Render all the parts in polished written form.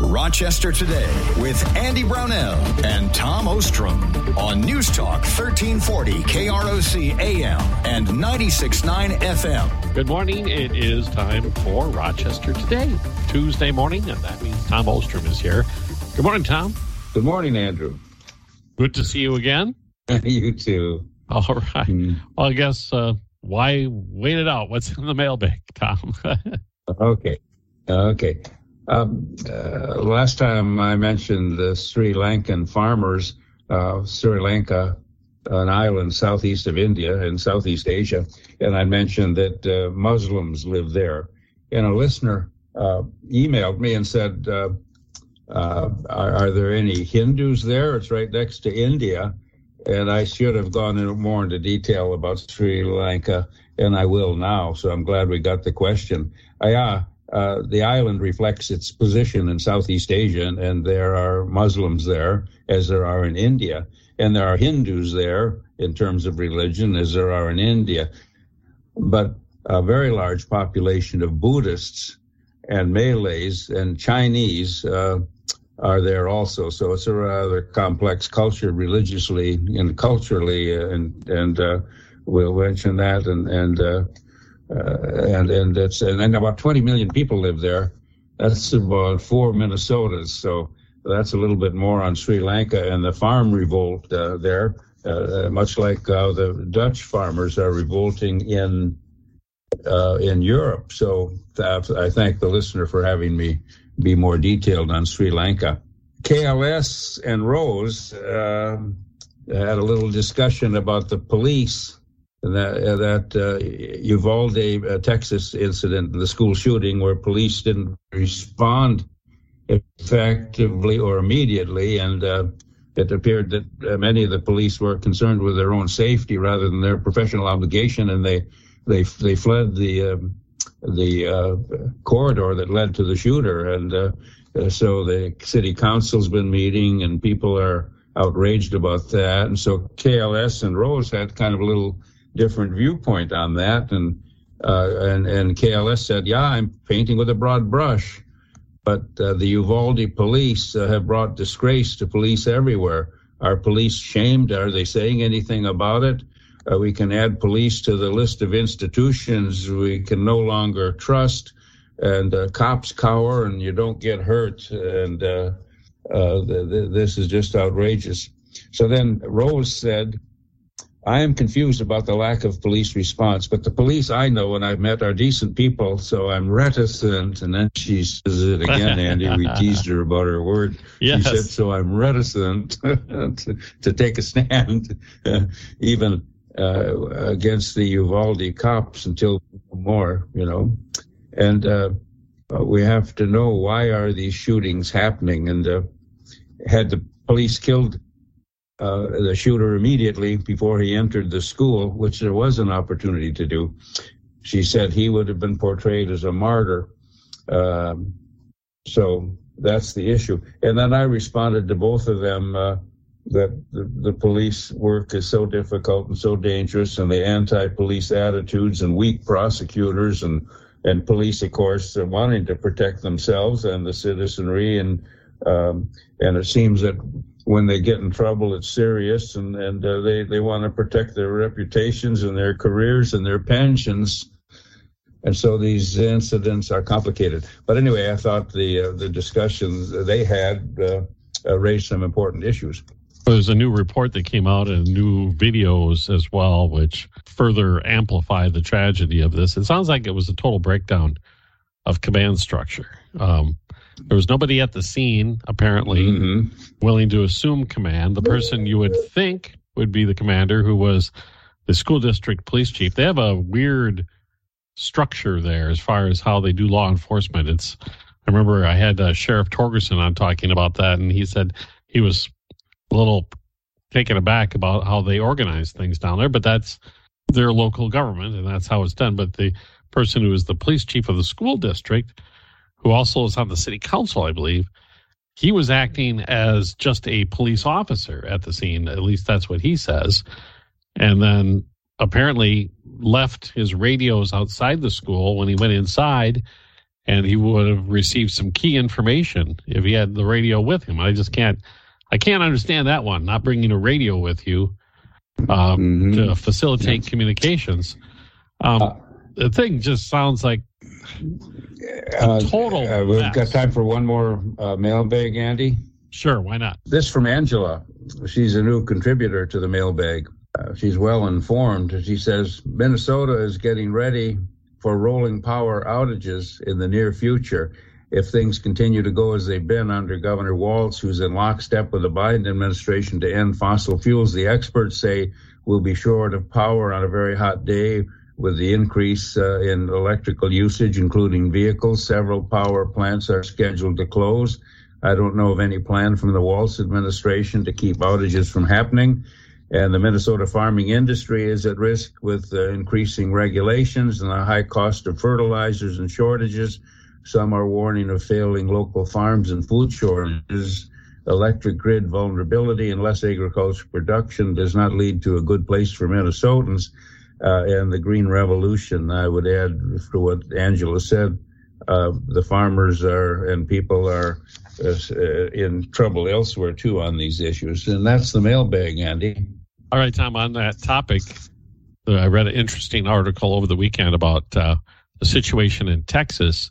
Rochester Today with Andy Brownell and Tom Ostrom on News Talk 1340 KROC AM and 96.9 FM. Good morning. It is time for Rochester Today, Tuesday morning, and that means Tom Ostrom is here. Good morning, Tom. Good morning, Andrew. Good to see you again. You too. All right. Well, I guess why wait it out? What's in the mailbag, Tom? Okay. Last time I mentioned the Sri Lankan farmers of Sri Lanka, an island southeast of India and Southeast Asia, and I mentioned that Muslims live there. And a listener emailed me and said, are there any Hindus there? It's right next to India. And I should have gone in more into detail about Sri Lanka, and I will now, so I'm glad we got the question. The island reflects its position in Southeast Asia, and there are Muslims there, as there are in India, and there are Hindus there in terms of religion, as there are in India, but a very large population of Buddhists and Malays and Chinese are there also. So it's a rather complex culture religiously and culturally, and we'll mention that, and it's, and about 20 million people live there. That's about 4 Minnesotas. So that's a little bit more on Sri Lanka and the farm revolt there, much like the Dutch farmers are revolting in Europe. So I thank the listener for having me be more detailed on Sri Lanka. KLS and Rose had a little discussion about the police, and that Uvalde, Texas incident, the school shooting where police didn't respond effectively or immediately, and it appeared that many of the police were concerned with their own safety rather than their professional obligation, and they fled the corridor that led to the shooter, and so the city council's been meeting and people are outraged about that, and so KLS and Rose had kind of a little different viewpoint on that, and KLS said, yeah, I'm painting with a broad brush, but the Uvalde police have brought disgrace to police everywhere. Are police shamed? Are they saying anything about it? We can add police to the list of institutions we can no longer trust, and cops cower and you don't get hurt, and this is just outrageous. So then Rose said, I am confused about the lack of police response, but the police I know and I've met are decent people, so I'm reticent. And then she says it again, Andy. We teased her about her word. Yes. She said, so I'm reticent to take a stand, even against the Uvalde cops until more, you know. And we have to know, why are these shootings happening? And had the police killed the shooter immediately before he entered the school, which there was an opportunity to do, she said he would have been portrayed as a martyr. So that's the issue. And then I responded to both of them that the police work is so difficult and so dangerous, and the anti-police attitudes and weak prosecutors and police, of course, are wanting to protect themselves and the citizenry. And it seems that when they get in trouble, it's serious, and they want to protect their reputations and their careers and their pensions, and so these incidents are complicated. But anyway, I thought the discussions they had raised some important issues. There's a new report that came out and new videos as well, which further amplify the tragedy of this. It sounds like it was a total breakdown of command structure. There was nobody at the scene, apparently, willing to assume command. The person you would think would be the commander, who was the school district police chief. They have a weird structure there as far as how they do law enforcement. I remember I had Sheriff Torgerson on talking about that, and he said he was a little taken aback about how they organize things down there, but that's their local government, and that's how it's done. But the person who is the police chief of the school district, who also is on the city council, I believe, he was acting as just a police officer at the scene. At least that's what he says. And then apparently left his radios outside the school when he went inside and he would have received some key information if he had the radio with him. I can't understand that one, not bringing a radio with you to facilitate communications. The thing just sounds like a total we've mess. Got time for one more mailbag, Andy? Sure, why not? This from Angela. She's a new contributor to the mailbag. She's well informed. She says, Minnesota is getting ready for rolling power outages in the near future if things continue to go as they've been under Governor Walz, who's in lockstep with the Biden administration to end fossil fuels. The experts say we'll be short of power on a very hot day with the increase in electrical usage, including vehicles. Several power plants are scheduled to close. I don't know of any plan from the Walz administration to keep outages from happening. And the Minnesota farming industry is at risk with increasing regulations and the high cost of fertilizers and shortages. Some are warning of failing local farms and food shortages. Electric grid vulnerability and less agricultural production does not lead to a good place for Minnesotans. And the Green Revolution, I would add to what Angela said, the farmers are and people are in trouble elsewhere, too, on these issues. And that's the mailbag, Andy. All right, Tom, on that topic, I read an interesting article over the weekend about the situation in Texas,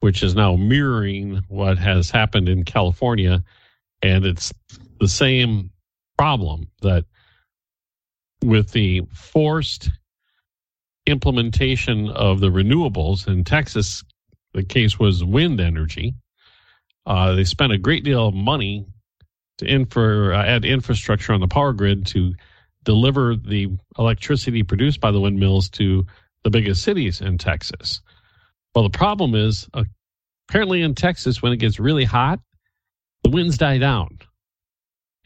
which is now mirroring what has happened in California. And it's the same problem that with the forced implementation of the renewables in Texas, the case was wind energy. They spent a great deal of money to add infrastructure on the power grid to deliver the electricity produced by the windmills to the biggest cities in Texas. Well, the problem is apparently in Texas, when it gets really hot, the winds die down,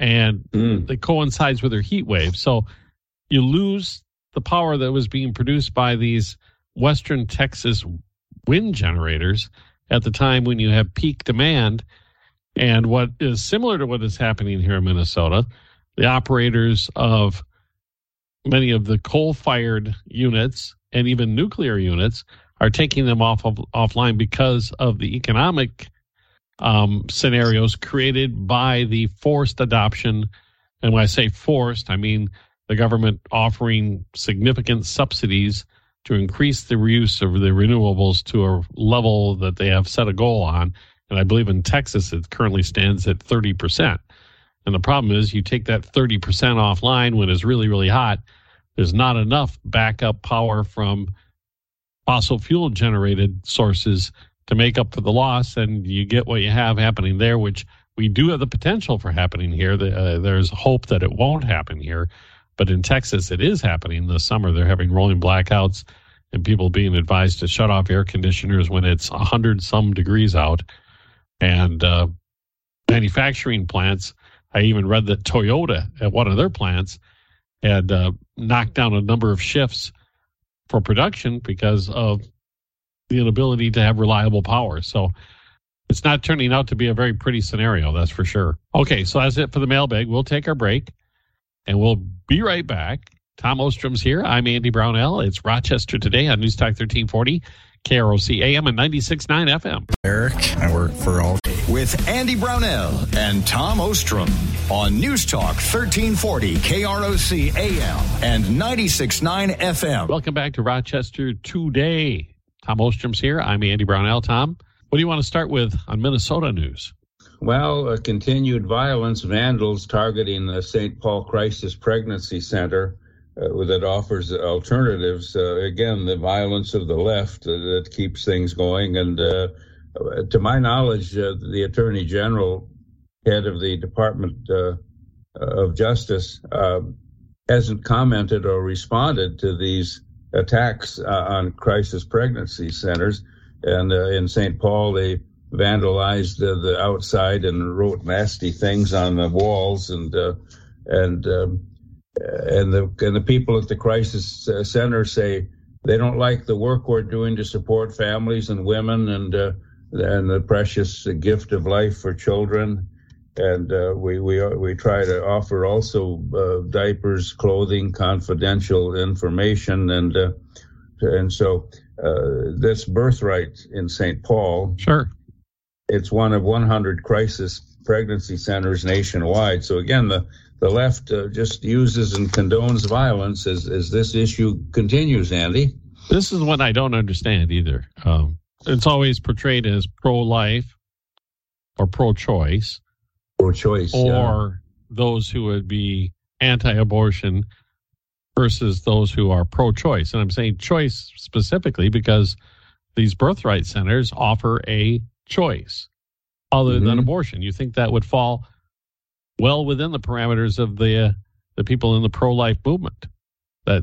and it coincides with their heat wave. So you lose the power that was being produced by these Western Texas wind generators at the time when you have peak demand. And what is similar to what is happening here in Minnesota, the operators of many of the coal-fired units and even nuclear units are taking them offline because of the economic scenarios created by the forced adoption. And when I say forced, I mean the government offering significant subsidies to increase the reuse of the renewables to a level that they have set a goal on. And I believe in Texas, it currently stands at 30%. And the problem is you take that 30% offline when it's really, really hot. There's not enough backup power from fossil fuel generated sources to make up for the loss. And you get what you have happening there, which we do have the potential for happening here. There's hope that it won't happen here. But in Texas, it is happening this summer. They're having rolling blackouts and people being advised to shut off air conditioners when it's 100-some degrees out. And manufacturing plants, I even read that Toyota at one of their plants had knocked down a number of shifts for production because of the inability to have reliable power. So it's not turning out to be a very pretty scenario, that's for sure. Okay, so that's it for the mailbag. We'll take our break. And we'll be right back. Tom Ostrom's here. I'm Andy Brownell. It's Rochester Today on News Talk 1340, KROC AM and 96.9 FM. Eric, I work for all day. With Andy Brownell and Tom Ostrom on News Talk 1340, KROC AM and 96.9 FM. Welcome back to Rochester Today. Tom Ostrom's here. I'm Andy Brownell. Tom, what do you want to start with on Minnesota news? Well, continued violence, vandals targeting the St. Paul Crisis Pregnancy Center that offers alternatives. Again, the violence of the left that keeps things going. And to my knowledge, the Attorney General, head of the Department of Justice, hasn't commented or responded to these attacks on crisis pregnancy centers. And in St. Paul, they vandalized the outside and wrote nasty things on the walls, and the people at the crisis center say they don't like the work we're doing to support families and women and the precious gift of life for children, and we try to offer also diapers, clothing, confidential information, and And so this Birthright in St. Paul, sure, it's one of 100 crisis pregnancy centers nationwide. So again, the left just uses and condones violence as this issue continues, Andy. This is what I don't understand either. It's always portrayed as pro-life or pro-choice. Pro-choice, or those who would be anti-abortion versus those who are pro-choice. And I'm saying choice specifically because these birthright centers offer a choice other than abortion. You think that would fall well within the parameters of the people in the pro-life movement, that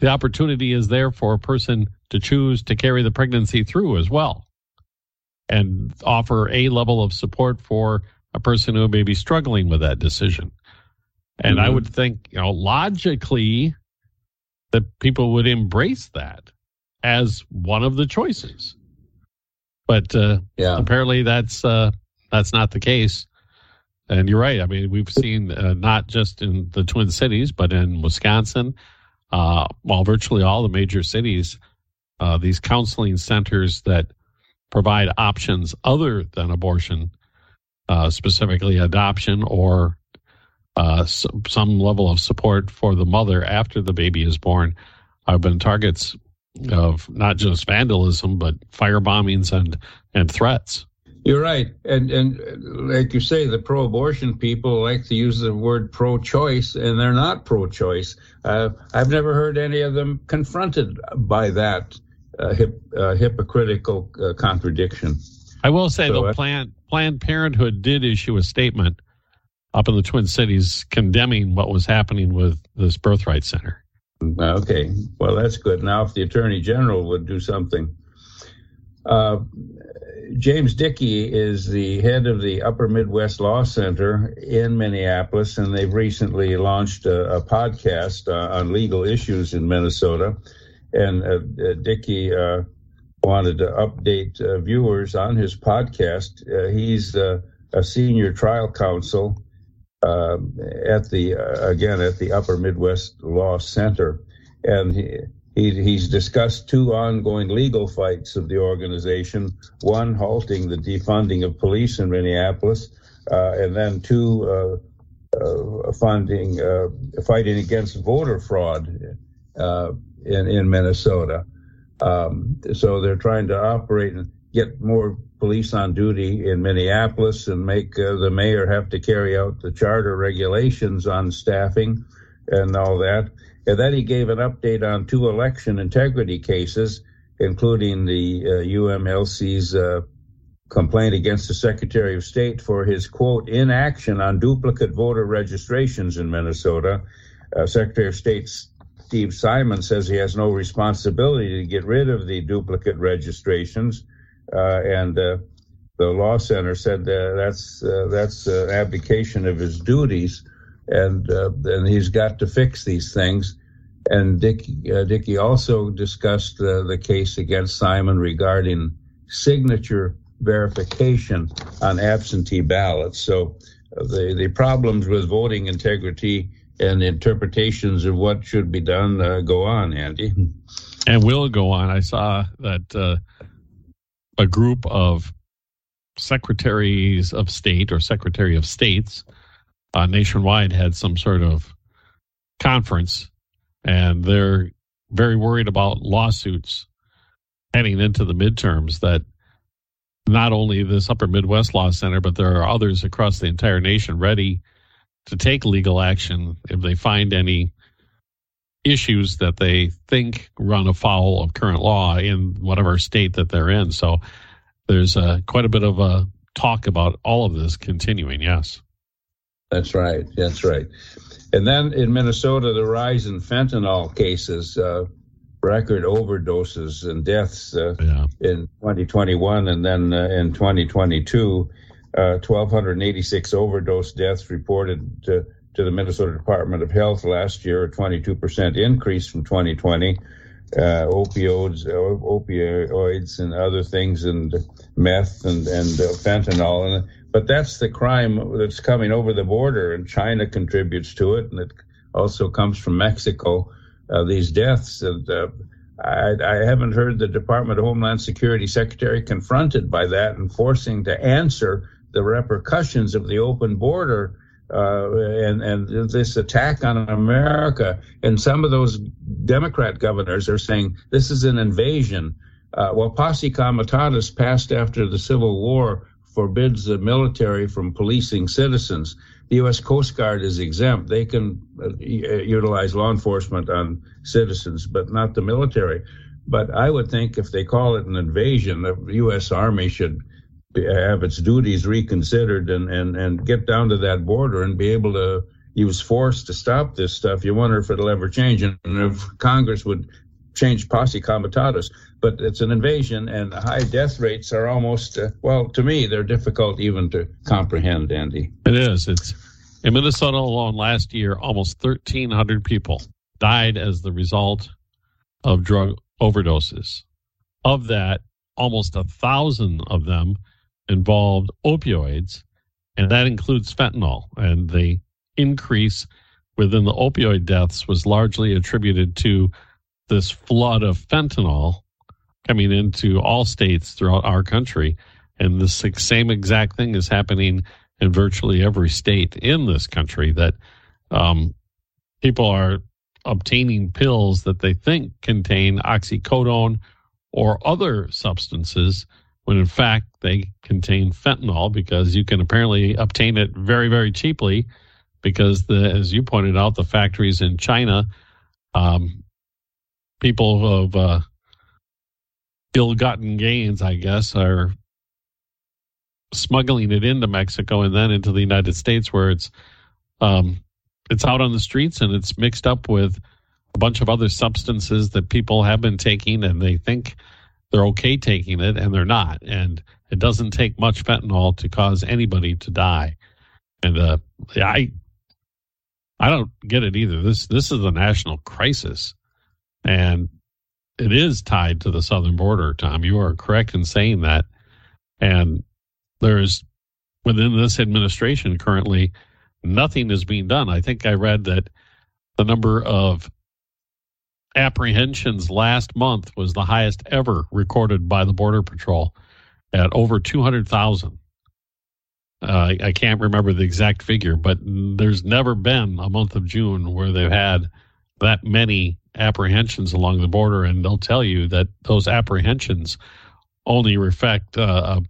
the opportunity is there for a person to choose to carry the pregnancy through as well and offer a level of support for a person who may be struggling with that decision. And I would think, you know, logically that people would embrace that as one of the choices. But apparently that's not the case. And you're right. I mean, we've seen not just in the Twin Cities, but in Wisconsin, well, virtually all the major cities, these counseling centers that provide options other than abortion, specifically adoption or some level of support for the mother after the baby is born, have been targets of not just vandalism, but fire bombings and threats. You're right. And like you say, the pro-abortion people like to use the word pro-choice, and they're not pro-choice. I've never heard any of them confronted by that hypocritical contradiction. I will say, so, though, Planned Parenthood did issue a statement up in the Twin Cities condemning what was happening with this Birthright Center. Okay. Well, that's good. Now, if the Attorney General would do something. James Dickey is the head of the Upper Midwest Law Center in Minneapolis, and they've recently launched a podcast on legal issues in Minnesota. And Dickey wanted to update viewers on his podcast. He's a senior trial counsel at the at the Upper Midwest Law Center, and he's discussed two ongoing legal fights of the organization, one halting the defunding of police in Minneapolis, and then two fighting against voter fraud in Minnesota. So they're trying to operate and get more police on duty in Minneapolis and make the mayor have to carry out the charter regulations on staffing and all that. And then he gave an update on two election integrity cases, including the UMLC's complaint against the Secretary of State for his, quote, inaction on duplicate voter registrations in Minnesota. Secretary of State Steve Simon says he has no responsibility to get rid of the duplicate registrations. And the law center said that's abdication of his duties. And he's got to fix these things. And Dickey also discussed the case against Simon regarding signature verification on absentee ballots. So the problems with voting integrity and interpretations of what should be done go on, Andy. And will go on. I saw that a group of secretaries of state or secretary of states nationwide had some sort of conference, and they're very worried about lawsuits heading into the midterms, that not only this Upper Midwest Law Center, but there are others across the entire nation ready to take legal action if they find any issues that they think run afoul of current law in whatever state that they're in. So there's quite a bit of a talk about all of this continuing, yes. That's right. That's right. And then in Minnesota, the rise in fentanyl cases, record overdoses and deaths in 2021 and then in 2022, 1,286 overdose deaths reported to the Minnesota Department of Health last year, a 22% increase from 2020. Opioids and other things, and meth and fentanyl. But that's the crime that's coming over the border, and China contributes to it, and it also comes from Mexico, these deaths. And I haven't heard the Department of Homeland Security Secretary confronted by that and forcing to answer the repercussions of the open border and this attack on America. And some of those Democrat governors are saying this is an invasion. Well, Posse Comitatus passed after the Civil War forbids the military from policing citizens. The U.S. Coast Guard is exempt. They can utilize law enforcement on citizens, but not the military. But I would think if they call it an invasion, the U.S. Army should have its duties reconsidered and get down to that border and be able to use force to stop this stuff. You wonder if it'll ever change, and if Congress would change Posse Comitatus. But it's an invasion, and high death rates are almost, well, to me, they're difficult even to comprehend, Andy. It is. It's in Minnesota alone last year, almost 1,300 people died as the result of drug overdoses. Of that, almost 1,000 of them involved opioids, and that includes fentanyl. And the increase within the opioid deaths was largely attributed to this flood of fentanyl coming into all states throughout our country. And the same exact thing is happening in virtually every state in this country, that people are obtaining pills that they think contain oxycodone or other substances when in fact they contain fentanyl, because you can apparently obtain it very, very cheaply because, as you pointed out, the factories in China, people of ill-gotten gains, I guess, are smuggling it into Mexico and then into the United States, where it's out on the streets and it's mixed up with a bunch of other substances that people have been taking, and they think they're okay taking it, and they're not. And it doesn't take much fentanyl to cause anybody to die. And I don't get it either. This is a national crisis, and it is tied to the southern border, Tom. You are correct in saying that. And there's, within this administration currently, nothing is being done. I think I read that the number of apprehensions last month was the highest ever recorded by the Border Patrol at over 200,000. I can't remember the exact figure, but there's never been a month of June where they've had that many apprehensions along the border, and they'll tell you that those apprehensions only reflect a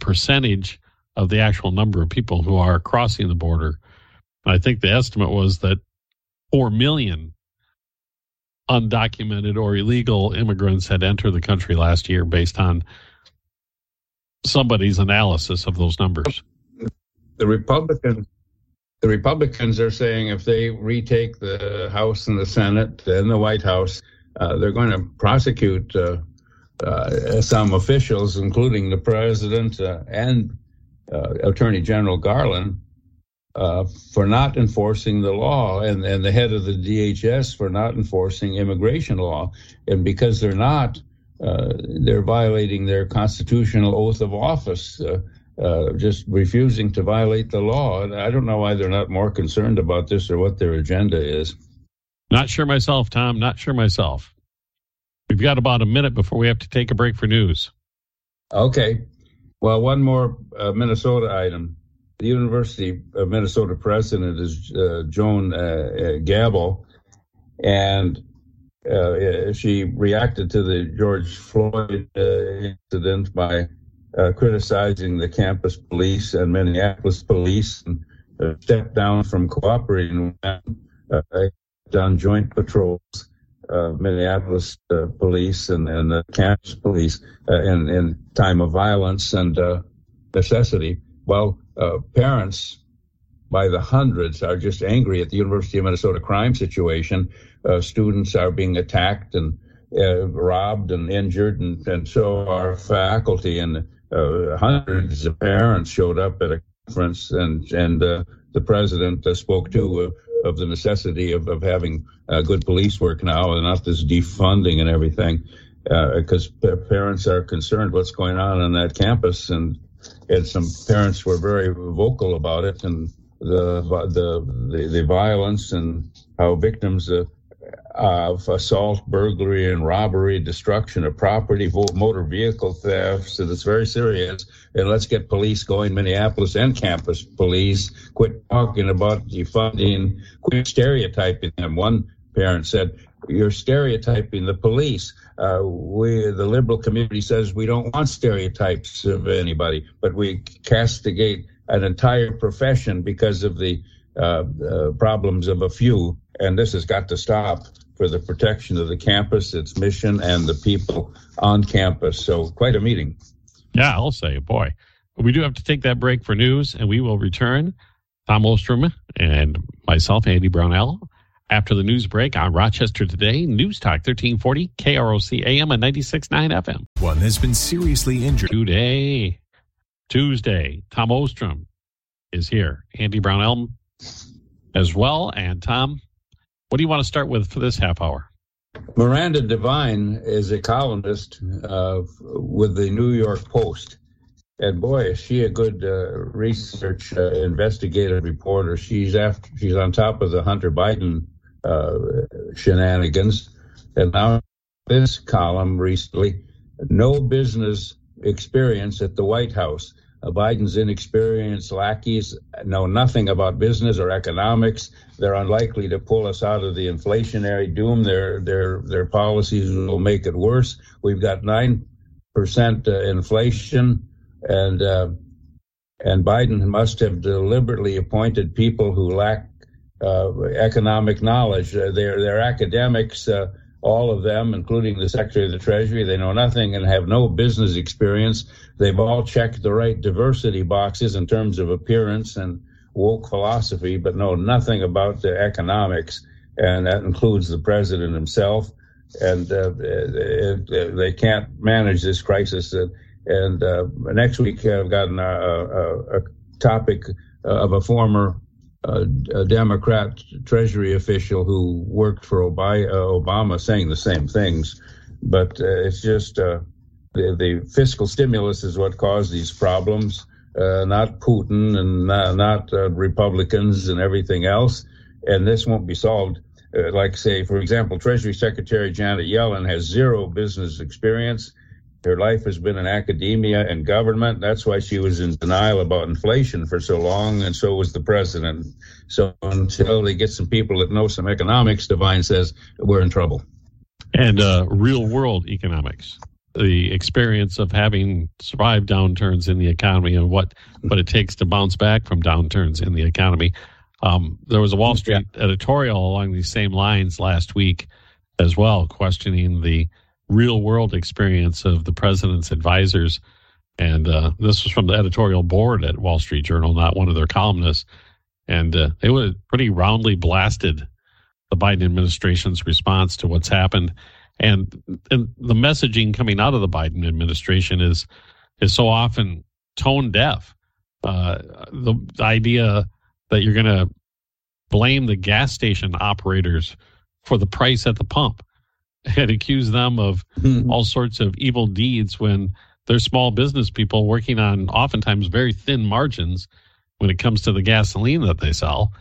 percentage of the actual number of people who are crossing the border. And I think the estimate was that 4 million undocumented or illegal immigrants had entered the country last year, based on somebody's analysis of those numbers. The Republicans are saying if they retake the House and the Senate and the White House, they're going to prosecute some officials, including the president and Attorney General Garland, for not enforcing the law, and the head of the DHS for not enforcing immigration law. And because they're not, they're violating their constitutional oath of office, just refusing to violate the law. And I don't know why they're not more concerned about this or what their agenda is. Not sure myself, Tom. Not sure myself. We've got about a minute before we have to take a break for news. Okay. Well, one more Minnesota item. The University of Minnesota president is Joan Gabel, and she reacted to the George Floyd incident by criticizing the campus police and Minneapolis police, and stepped down from cooperating with them, done joint patrols, Minneapolis police and the campus police in time of violence and necessity. Well, parents by the hundreds are just angry at the University of Minnesota crime situation. Students are being attacked and robbed and injured, and so are faculty, and hundreds of parents showed up at a conference, and the president spoke too of the necessity of having good police work now, and not this defunding and everything, because parents are concerned what's going on that campus, and some parents were very vocal about it, and the violence and how victims of assault, burglary, and robbery, destruction of property, motor vehicle theft. So that's very serious. And let's get police going, Minneapolis and campus police. Quit talking about defunding, quit stereotyping them. One parent said, "You're stereotyping the police." The liberal community says we don't want stereotypes of anybody, but we castigate an entire profession because of the problems of a few. And this has got to stop for the protection of the campus, its mission, and the people on campus. So quite a meeting. Yeah, I'll say, boy. But we do have to take that break for news, and we will return. Tom Ostrom and myself, Andy Brownell, after the news break on Rochester Today, News Talk 1340, KROC AM and 96.9 FM. One has been seriously injured. Today, Tuesday, Tom Ostrom is here. Andy Brownell as well. And Tom, what do you want to start with for this half hour? Miranda Devine is a columnist with the New York Post. And boy, is she a good research investigative reporter. She's on top of the Hunter Biden shenanigans. And now this column recently, no business experience at the White House. Biden's inexperienced lackeys know nothing about business or economics. They're unlikely to pull us out of the inflationary doom. Their policies will make it worse. We've got 9% inflation, and Biden must have deliberately appointed people who lack economic knowledge. They're academics, all of them, including the Secretary of the Treasury. They know nothing and have no business experience. They've all checked the right diversity boxes in terms of appearance and woke philosophy, but know nothing about the economics, and that includes the president himself. And they can't manage this crisis. And next week, I've got a topic of a former a Democrat Treasury official who worked for Obama saying the same things. But it's just the fiscal stimulus is what caused these problems, not Putin and not Republicans and everything else. And this won't be solved. Like, say, for example, Treasury Secretary Janet Yellen has zero business experience. Her life has been in academia and government. That's why she was in denial about inflation for so long, and so was the president. So until they get some people that know some economics, Devine says, we're in trouble. And real-world economics, the experience of having survived downturns in the economy and what it takes to bounce back from downturns in the economy. There was a Wall Street editorial along these same lines last week as well, questioning the real-world experience of the president's advisors. And this was from the editorial board at Wall Street Journal, not one of their columnists. And they would pretty roundly blasted the Biden administration's response to what's happened. And the messaging coming out of the Biden administration is so often tone deaf. The idea that you're going to blame the gas station operators for the price at the pump and accuse them of all sorts of evil deeds when they're small business people working on oftentimes very thin margins when it comes to the gasoline that they sell.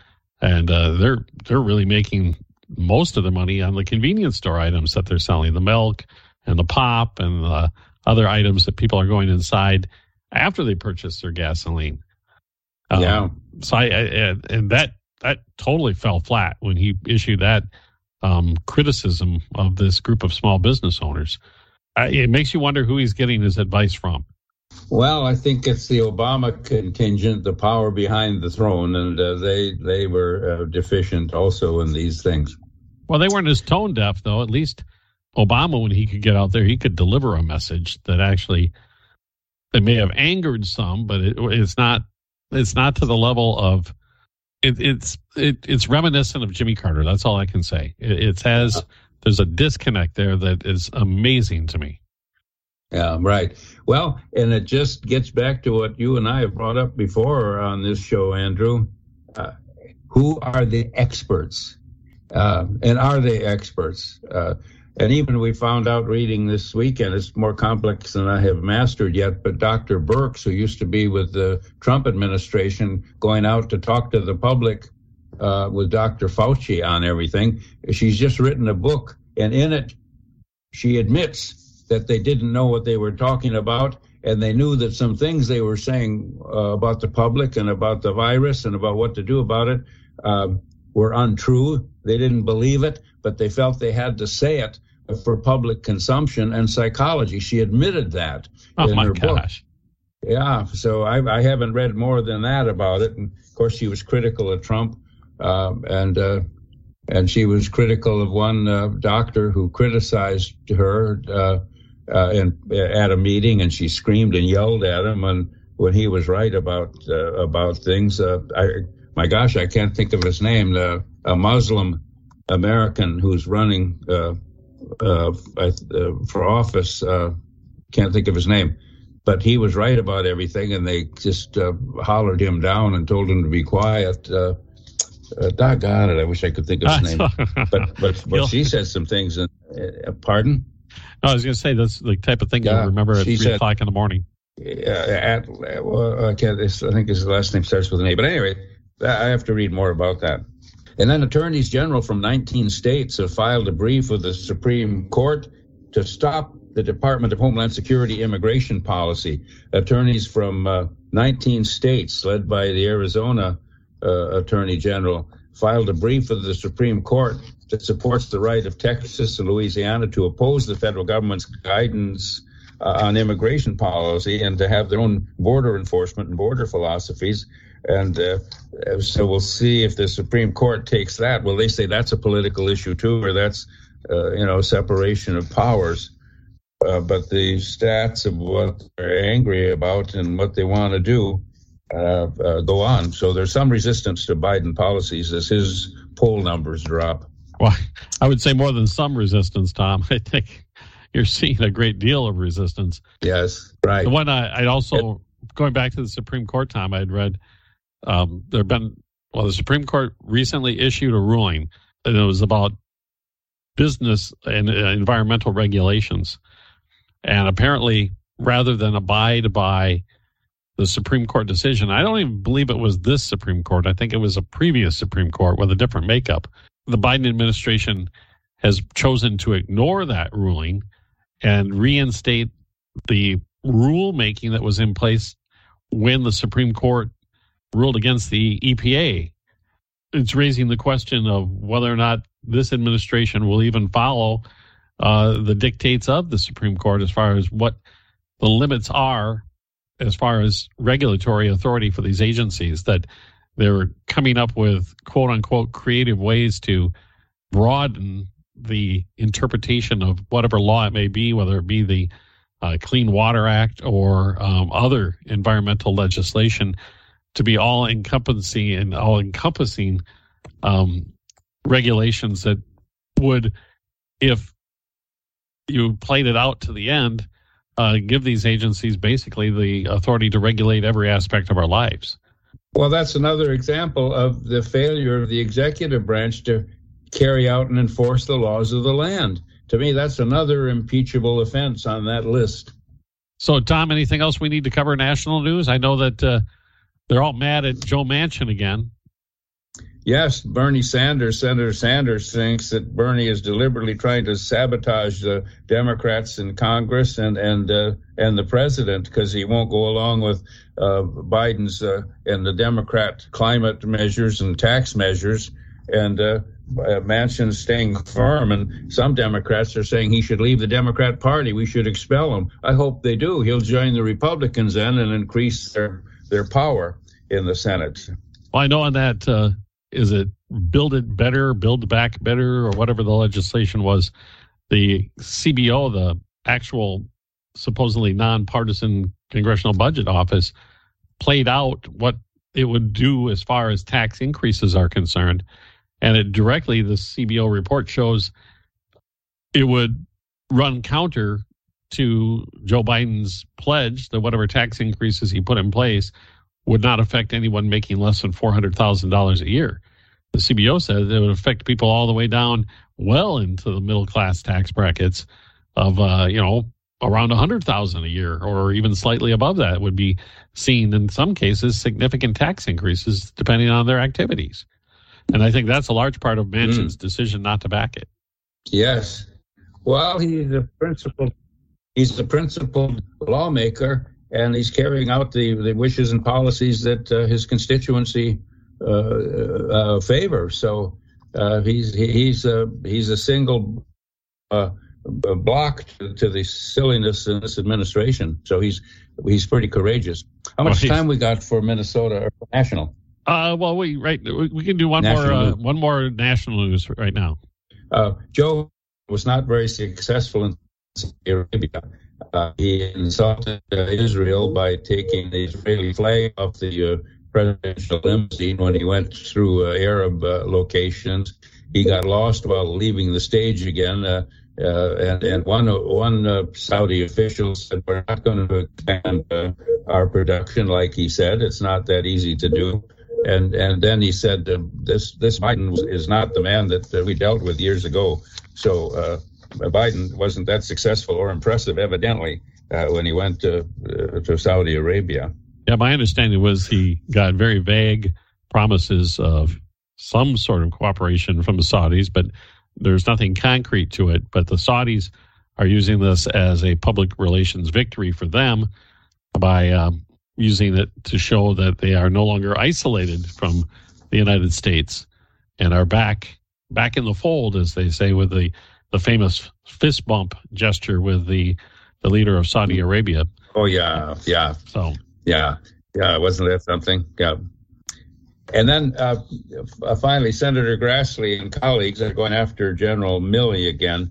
And they're really making most of the money on the convenience store items that they're selling, the milk and the pop and the other items that people are going inside after they purchase their gasoline. Yeah. So that totally fell flat when he issued that criticism of this group of small business owners. It makes you wonder who he's getting his advice from. Well, I think it's the Obama contingent, the power behind the throne, and they were deficient also in these things. Well, they weren't as tone deaf, though. At least Obama, when he could get out there, he could deliver a message that actually that may have angered some, but it's not to the level of. It's reminiscent of Jimmy Carter. That's all I can say. There's a disconnect there that is amazing to me. Yeah, right. Well, and it just gets back to what you and I have brought up before on this show, Andrew. Who are the experts? And are they experts? And even we found out reading this weekend, it's more complex than I have mastered yet, but Dr. Birx, who used to be with the Trump administration, going out to talk to the public with Dr. Fauci on everything. She's just written a book, and in it she admits that they didn't know what they were talking about, and they knew that some things they were saying about the public and about the virus and about what to do about it were untrue. They didn't believe it, but they felt they had to say it for public consumption and psychology. She admitted that in her gosh. Book. Yeah, so I haven't read more than that about it. And of course, she was critical of Trump, and she was critical of one doctor who criticized her at a meeting, and she screamed and yelled at him when he was right about things. I can't think of his name. A Muslim American who's running for office. Can't think of his name, but he was right about everything, and they just hollered him down and told him to be quiet. Doggone it! I wish I could think of his name. But she said some things. And, pardon? No, I was going to say that's the type of thing you remember at 3 o'clock in the morning. I think his last name starts with an A. But anyway, I have to read more about that. And then attorneys general from 19 states have filed a brief with the Supreme Court to stop the Department of Homeland Security immigration policy. Attorneys from 19 states, led by the Arizona attorney general, filed a brief with the Supreme Court that supports the right of Texas and Louisiana to oppose the federal government's guidance on immigration policy and to have their own border enforcement and border philosophies. And so we'll see if the Supreme Court takes that. Well, they say that's a political issue, too, or that's, separation of powers. But the stats of what they're angry about and what they want to do go on. So there's some resistance to Biden policies as his poll numbers drop. Well, I would say more than some resistance, Tom. I think you're seeing a great deal of resistance. Yes, right. The one I'd also, going back to the Supreme Court, Tom, I'd read, the Supreme Court recently issued a ruling, and it was about business and environmental regulations. And apparently, rather than abide by the Supreme Court decision, I don't even believe it was this Supreme Court. I think it was a previous Supreme Court with a different makeup. The Biden administration has chosen to ignore that ruling and reinstate the rulemaking that was in place when the Supreme Court ruled against the EPA. It's raising the question of whether or not this administration will even follow the dictates of the Supreme Court as far as what the limits are as far as regulatory authority for these agencies, that they're coming up with quote-unquote creative ways to broaden the interpretation of whatever law it may be, whether it be the Clean Water Act or other environmental legislation, to be all-encompassing and all-encompassing regulations that would, if you played it out to the end, give these agencies basically the authority to regulate every aspect of our lives. Well, that's another example of the failure of the executive branch to carry out and enforce the laws of the land. To me, that's another impeachable offense on that list. So, Tom, anything else we need to cover national news? I know that they're all mad at Joe Manchin again. Yes, Bernie Sanders, Senator Sanders, thinks that Bernie is deliberately trying to sabotage the Democrats in Congress and the president because he won't go along with Biden's and the Democrat climate measures and tax measures. And Manchin's staying firm, and some Democrats are saying he should leave the Democrat Party. We should expel him. I hope they do. He'll join the Republicans then and increase their power in the Senate. Well, I know on that, is it Build It Better, Build Back Better, or whatever the legislation was, the CBO, the actual supposedly nonpartisan Congressional Budget Office, played out what it would do as far as tax increases are concerned. And it directly, the CBO report shows it would run counter to Joe Biden's pledge that whatever tax increases he put in place would not affect anyone making less than $400,000 a year. The CBO said it would affect people all the way down well into the middle class tax brackets of, around $100,000 a year or even slightly above that would be seeing in some cases significant tax increases depending on their activities. And I think that's a large part of Manchin's decision not to back it. Yes. Well, he's a principled lawmaker, and he's carrying out the wishes and policies that his constituency favor. So he's a single block to the silliness in this administration. So he's pretty courageous. How much time we got for Minnesota or national? Well, we can do one more national news right now. Joe was not very successful in Saudi Arabia. He insulted Israel by taking the Israeli flag off the presidential limousine when he went through Arab locations. He got lost while leaving the stage again, and one Saudi official said, "We're not going to expand our production like he said. It's not that easy to do." And then he said, "This Biden is not the man that we dealt with years ago." So Biden wasn't that successful or impressive, evidently, when he went to Saudi Arabia. Yeah, my understanding was he got very vague promises of some sort of cooperation from the Saudis, but there's nothing concrete to it. But the Saudis are using this as a public relations victory for them by using it to show that they are no longer isolated from the United States and are back in the fold, as they say, with the famous fist bump gesture with the leader of Saudi Arabia. Oh, yeah, yeah. So yeah, wasn't that something? Yeah. And then finally, Senator Grassley and colleagues are going after General Milley again.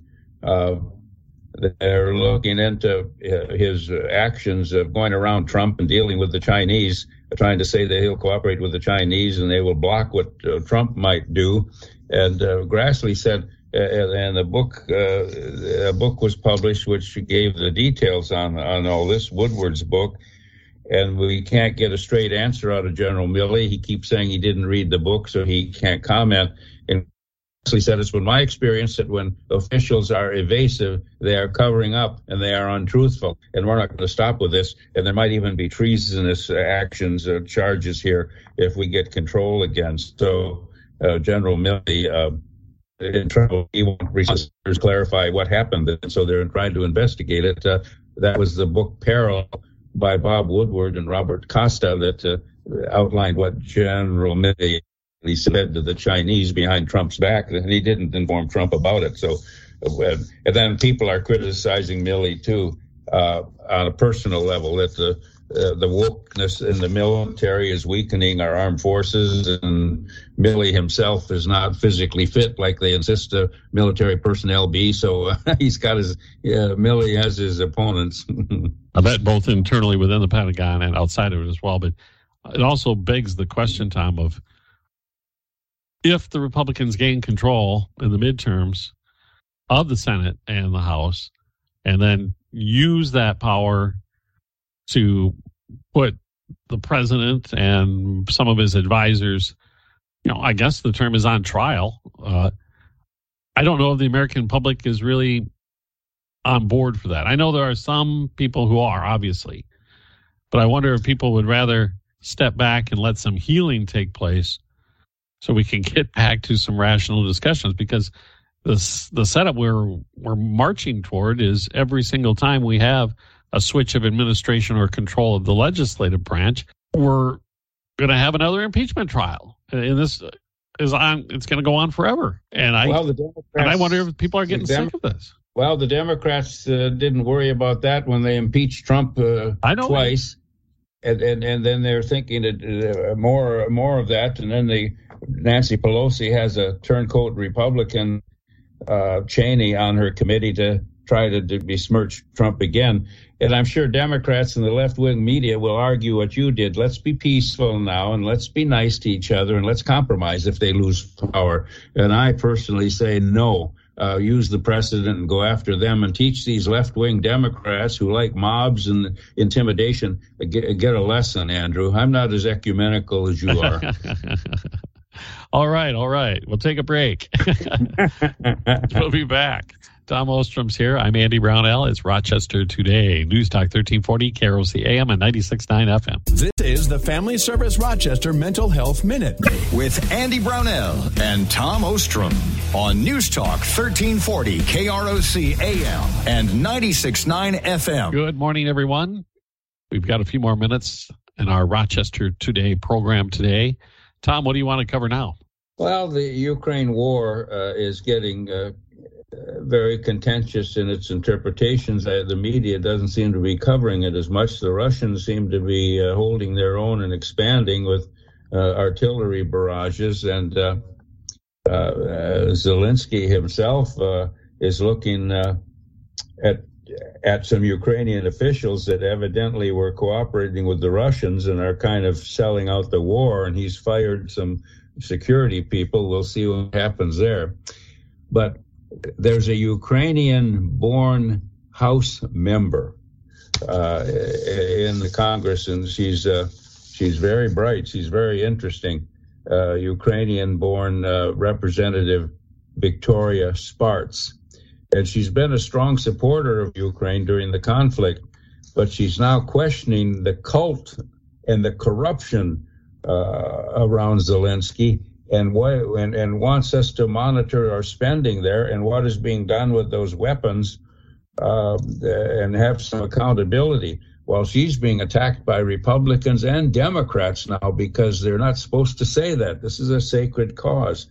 They're looking into his actions of going around Trump and dealing with the Chinese, trying to say that he'll cooperate with the Chinese and they will block what Trump might do. And Grassley said, and a book was published which gave the details on all this, Woodward's book. And we can't get a straight answer out of General Milley. He keeps saying he didn't read the book, so he can't comment. And he said, it's been my experience that when officials are evasive, they are covering up and they are untruthful. And we're not going to stop with this. And there might even be treasonous actions or charges here if we get control again. So General Milley in trouble. He won't clarify what happened. And so they're trying to investigate it. That was the book Peril by Bob Woodward and Robert Costa that outlined what General Milley said to the Chinese behind Trump's back, and he didn't inform Trump about it. So, and then people are criticizing Milley too on a personal level, that the wokeness in the military is weakening our armed forces, and Milley himself is not physically fit like they insist the military personnel be. So he's got Milley has his opponents. I bet both internally within the Pentagon and outside of it as well. But it also begs the question, Tom, of if the Republicans gain control in the midterms of the Senate and the House, and then use that power to put the president and some of his advisors, I guess the term is on trial. I don't know if the American public is really on board for that. I know there are some people who are, obviously, but I wonder if people would rather step back and let some healing take place so we can get back to some rational discussions, because the setup we're marching toward is every single time we have a switch of administration or control of the legislative branch, we're going to have another impeachment trial, and this is on. It's going to go on forever. And I wonder if people are getting sick of this. Well, the Democrats didn't worry about that when they impeached Trump twice, and then they're thinking more of that, and then Nancy Pelosi has a turncoat Republican, Cheney, on her committee to try to besmirch Trump again. And I'm sure Democrats and the left-wing media will argue what you did. Let's be peaceful now, and let's be nice to each other, and let's compromise if they lose power. And I personally say no. Use the precedent and go after them, and teach these left-wing Democrats who like mobs and intimidation, get a lesson, Andrew. I'm not as ecumenical as you are. All right. We'll take a break. We'll be back. Tom Ostrom's here. I'm Andy Brownell. It's Rochester Today. News Talk 1340, KROC AM and 96.9 FM. This is the Family Service Rochester Mental Health Minute with Andy Brownell and Tom Ostrom on News Talk 1340, KROC AM and 96.9 FM. Good morning, everyone. We've got a few more minutes in our Rochester Today program today. Tom, what do you want to cover now? Well, the Ukraine war is getting very contentious in its interpretations. The media doesn't seem to be covering it as much. The Russians seem to be holding their own and expanding with artillery barrages. And Zelensky himself is looking at some Ukrainian officials that evidently were cooperating with the Russians and are kind of selling out the war. And he's fired some security people. We'll see what happens there. But there's a Ukrainian-born House member in the Congress, and she's very bright. She's very interesting. Ukrainian-born Representative Victoria Spartz, and she's been a strong supporter of Ukraine during the conflict, but she's now questioning the cult and the corruption around Zelensky. And wants us to monitor our spending there and what is being done with those weapons and have some accountability. Well, she's being attacked by Republicans and Democrats now because they're not supposed to say that. This is a sacred cause.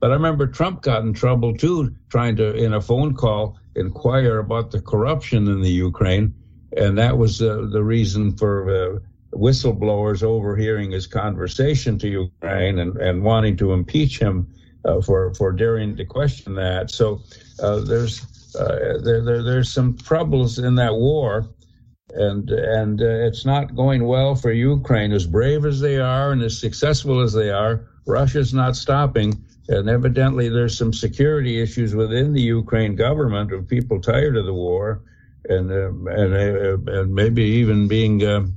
But I remember Trump got in trouble, too, trying to, in a phone call, inquire about the corruption in the Ukraine. And that was the reason for whistleblowers overhearing his conversation to Ukraine and wanting to impeach him for daring to question that. So there's some troubles in that war, and it's not going well for Ukraine. As brave as they are and as successful as they are, Russia's not stopping, and evidently there's some security issues within the Ukraine government of people tired of the war and maybe even being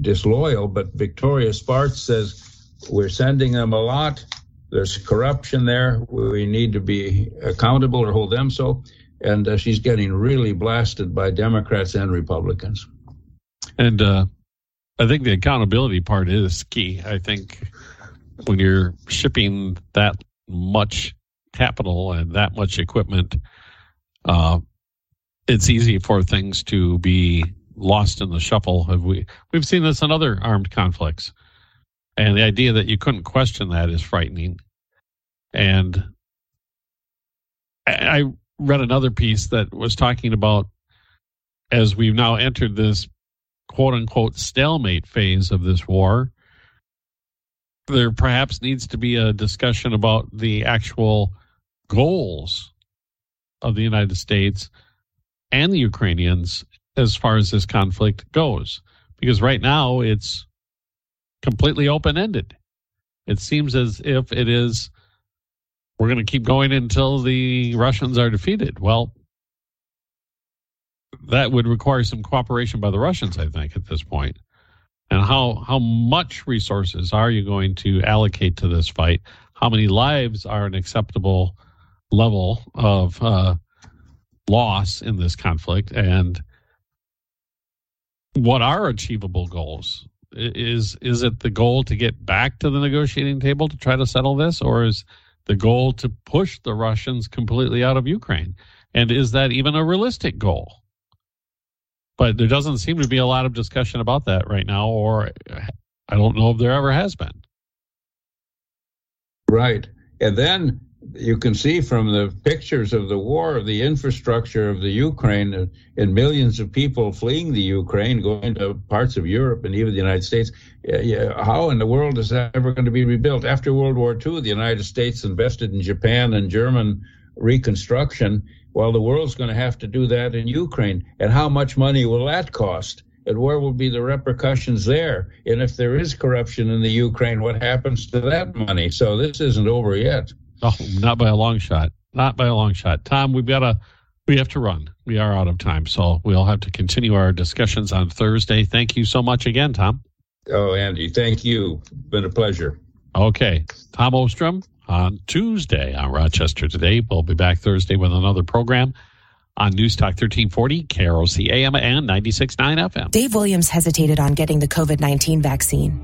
disloyal. But Victoria Spartz says we're sending them a lot. There's corruption there. We need to be accountable or hold them so. And she's getting really blasted by Democrats and Republicans. And I think the accountability part is key. I think when you're shipping that much capital and that much equipment, it's easy for things to be lost in the shuffle. We've seen this in other armed conflicts, and the idea that you couldn't question that is frightening. And I read another piece that was talking about, as we've now entered this quote-unquote stalemate phase of this war, there perhaps needs to be a discussion about the actual goals of the United States and the Ukrainians as far as this conflict goes, because right now it's completely open-ended. It seems as if it is, we're going to keep going until the Russians are defeated. Well, that would require some cooperation by the Russians, I think, at this point. And how much resources are you going to allocate to this fight? How many lives are an acceptable level of loss in this conflict? And what are achievable goals? Is it the goal to get back to the negotiating table to try to settle this, or is the goal to push the Russians completely out of Ukraine? And is that even a realistic goal? But there doesn't seem to be a lot of discussion about that right now, or I don't know if there ever has been. Right. And then you can see from the pictures of the war, the infrastructure of the Ukraine, and millions of people fleeing the Ukraine, going to parts of Europe and even the United States. How in the world is that ever going to be rebuilt? After World War II, the United States invested in Japan and German reconstruction. Well, the world's going to have to do that in Ukraine. And how much money will that cost? And where will be the repercussions there? And if there is corruption in the Ukraine, what happens to that money? So this isn't over yet. Oh, not by a long shot. Not by a long shot. Tom, we have to run. We are out of time, so we'll have to continue our discussions on Thursday. Thank you so much again, Tom. Oh, Andy, thank you. Been a pleasure. Okay. Tom Ostrom on Tuesday on Rochester Today. We'll be back Thursday with another program. on News Talk 1340, KROC AM and 96.9 FM. Dave Williams hesitated on getting the COVID-19 vaccine.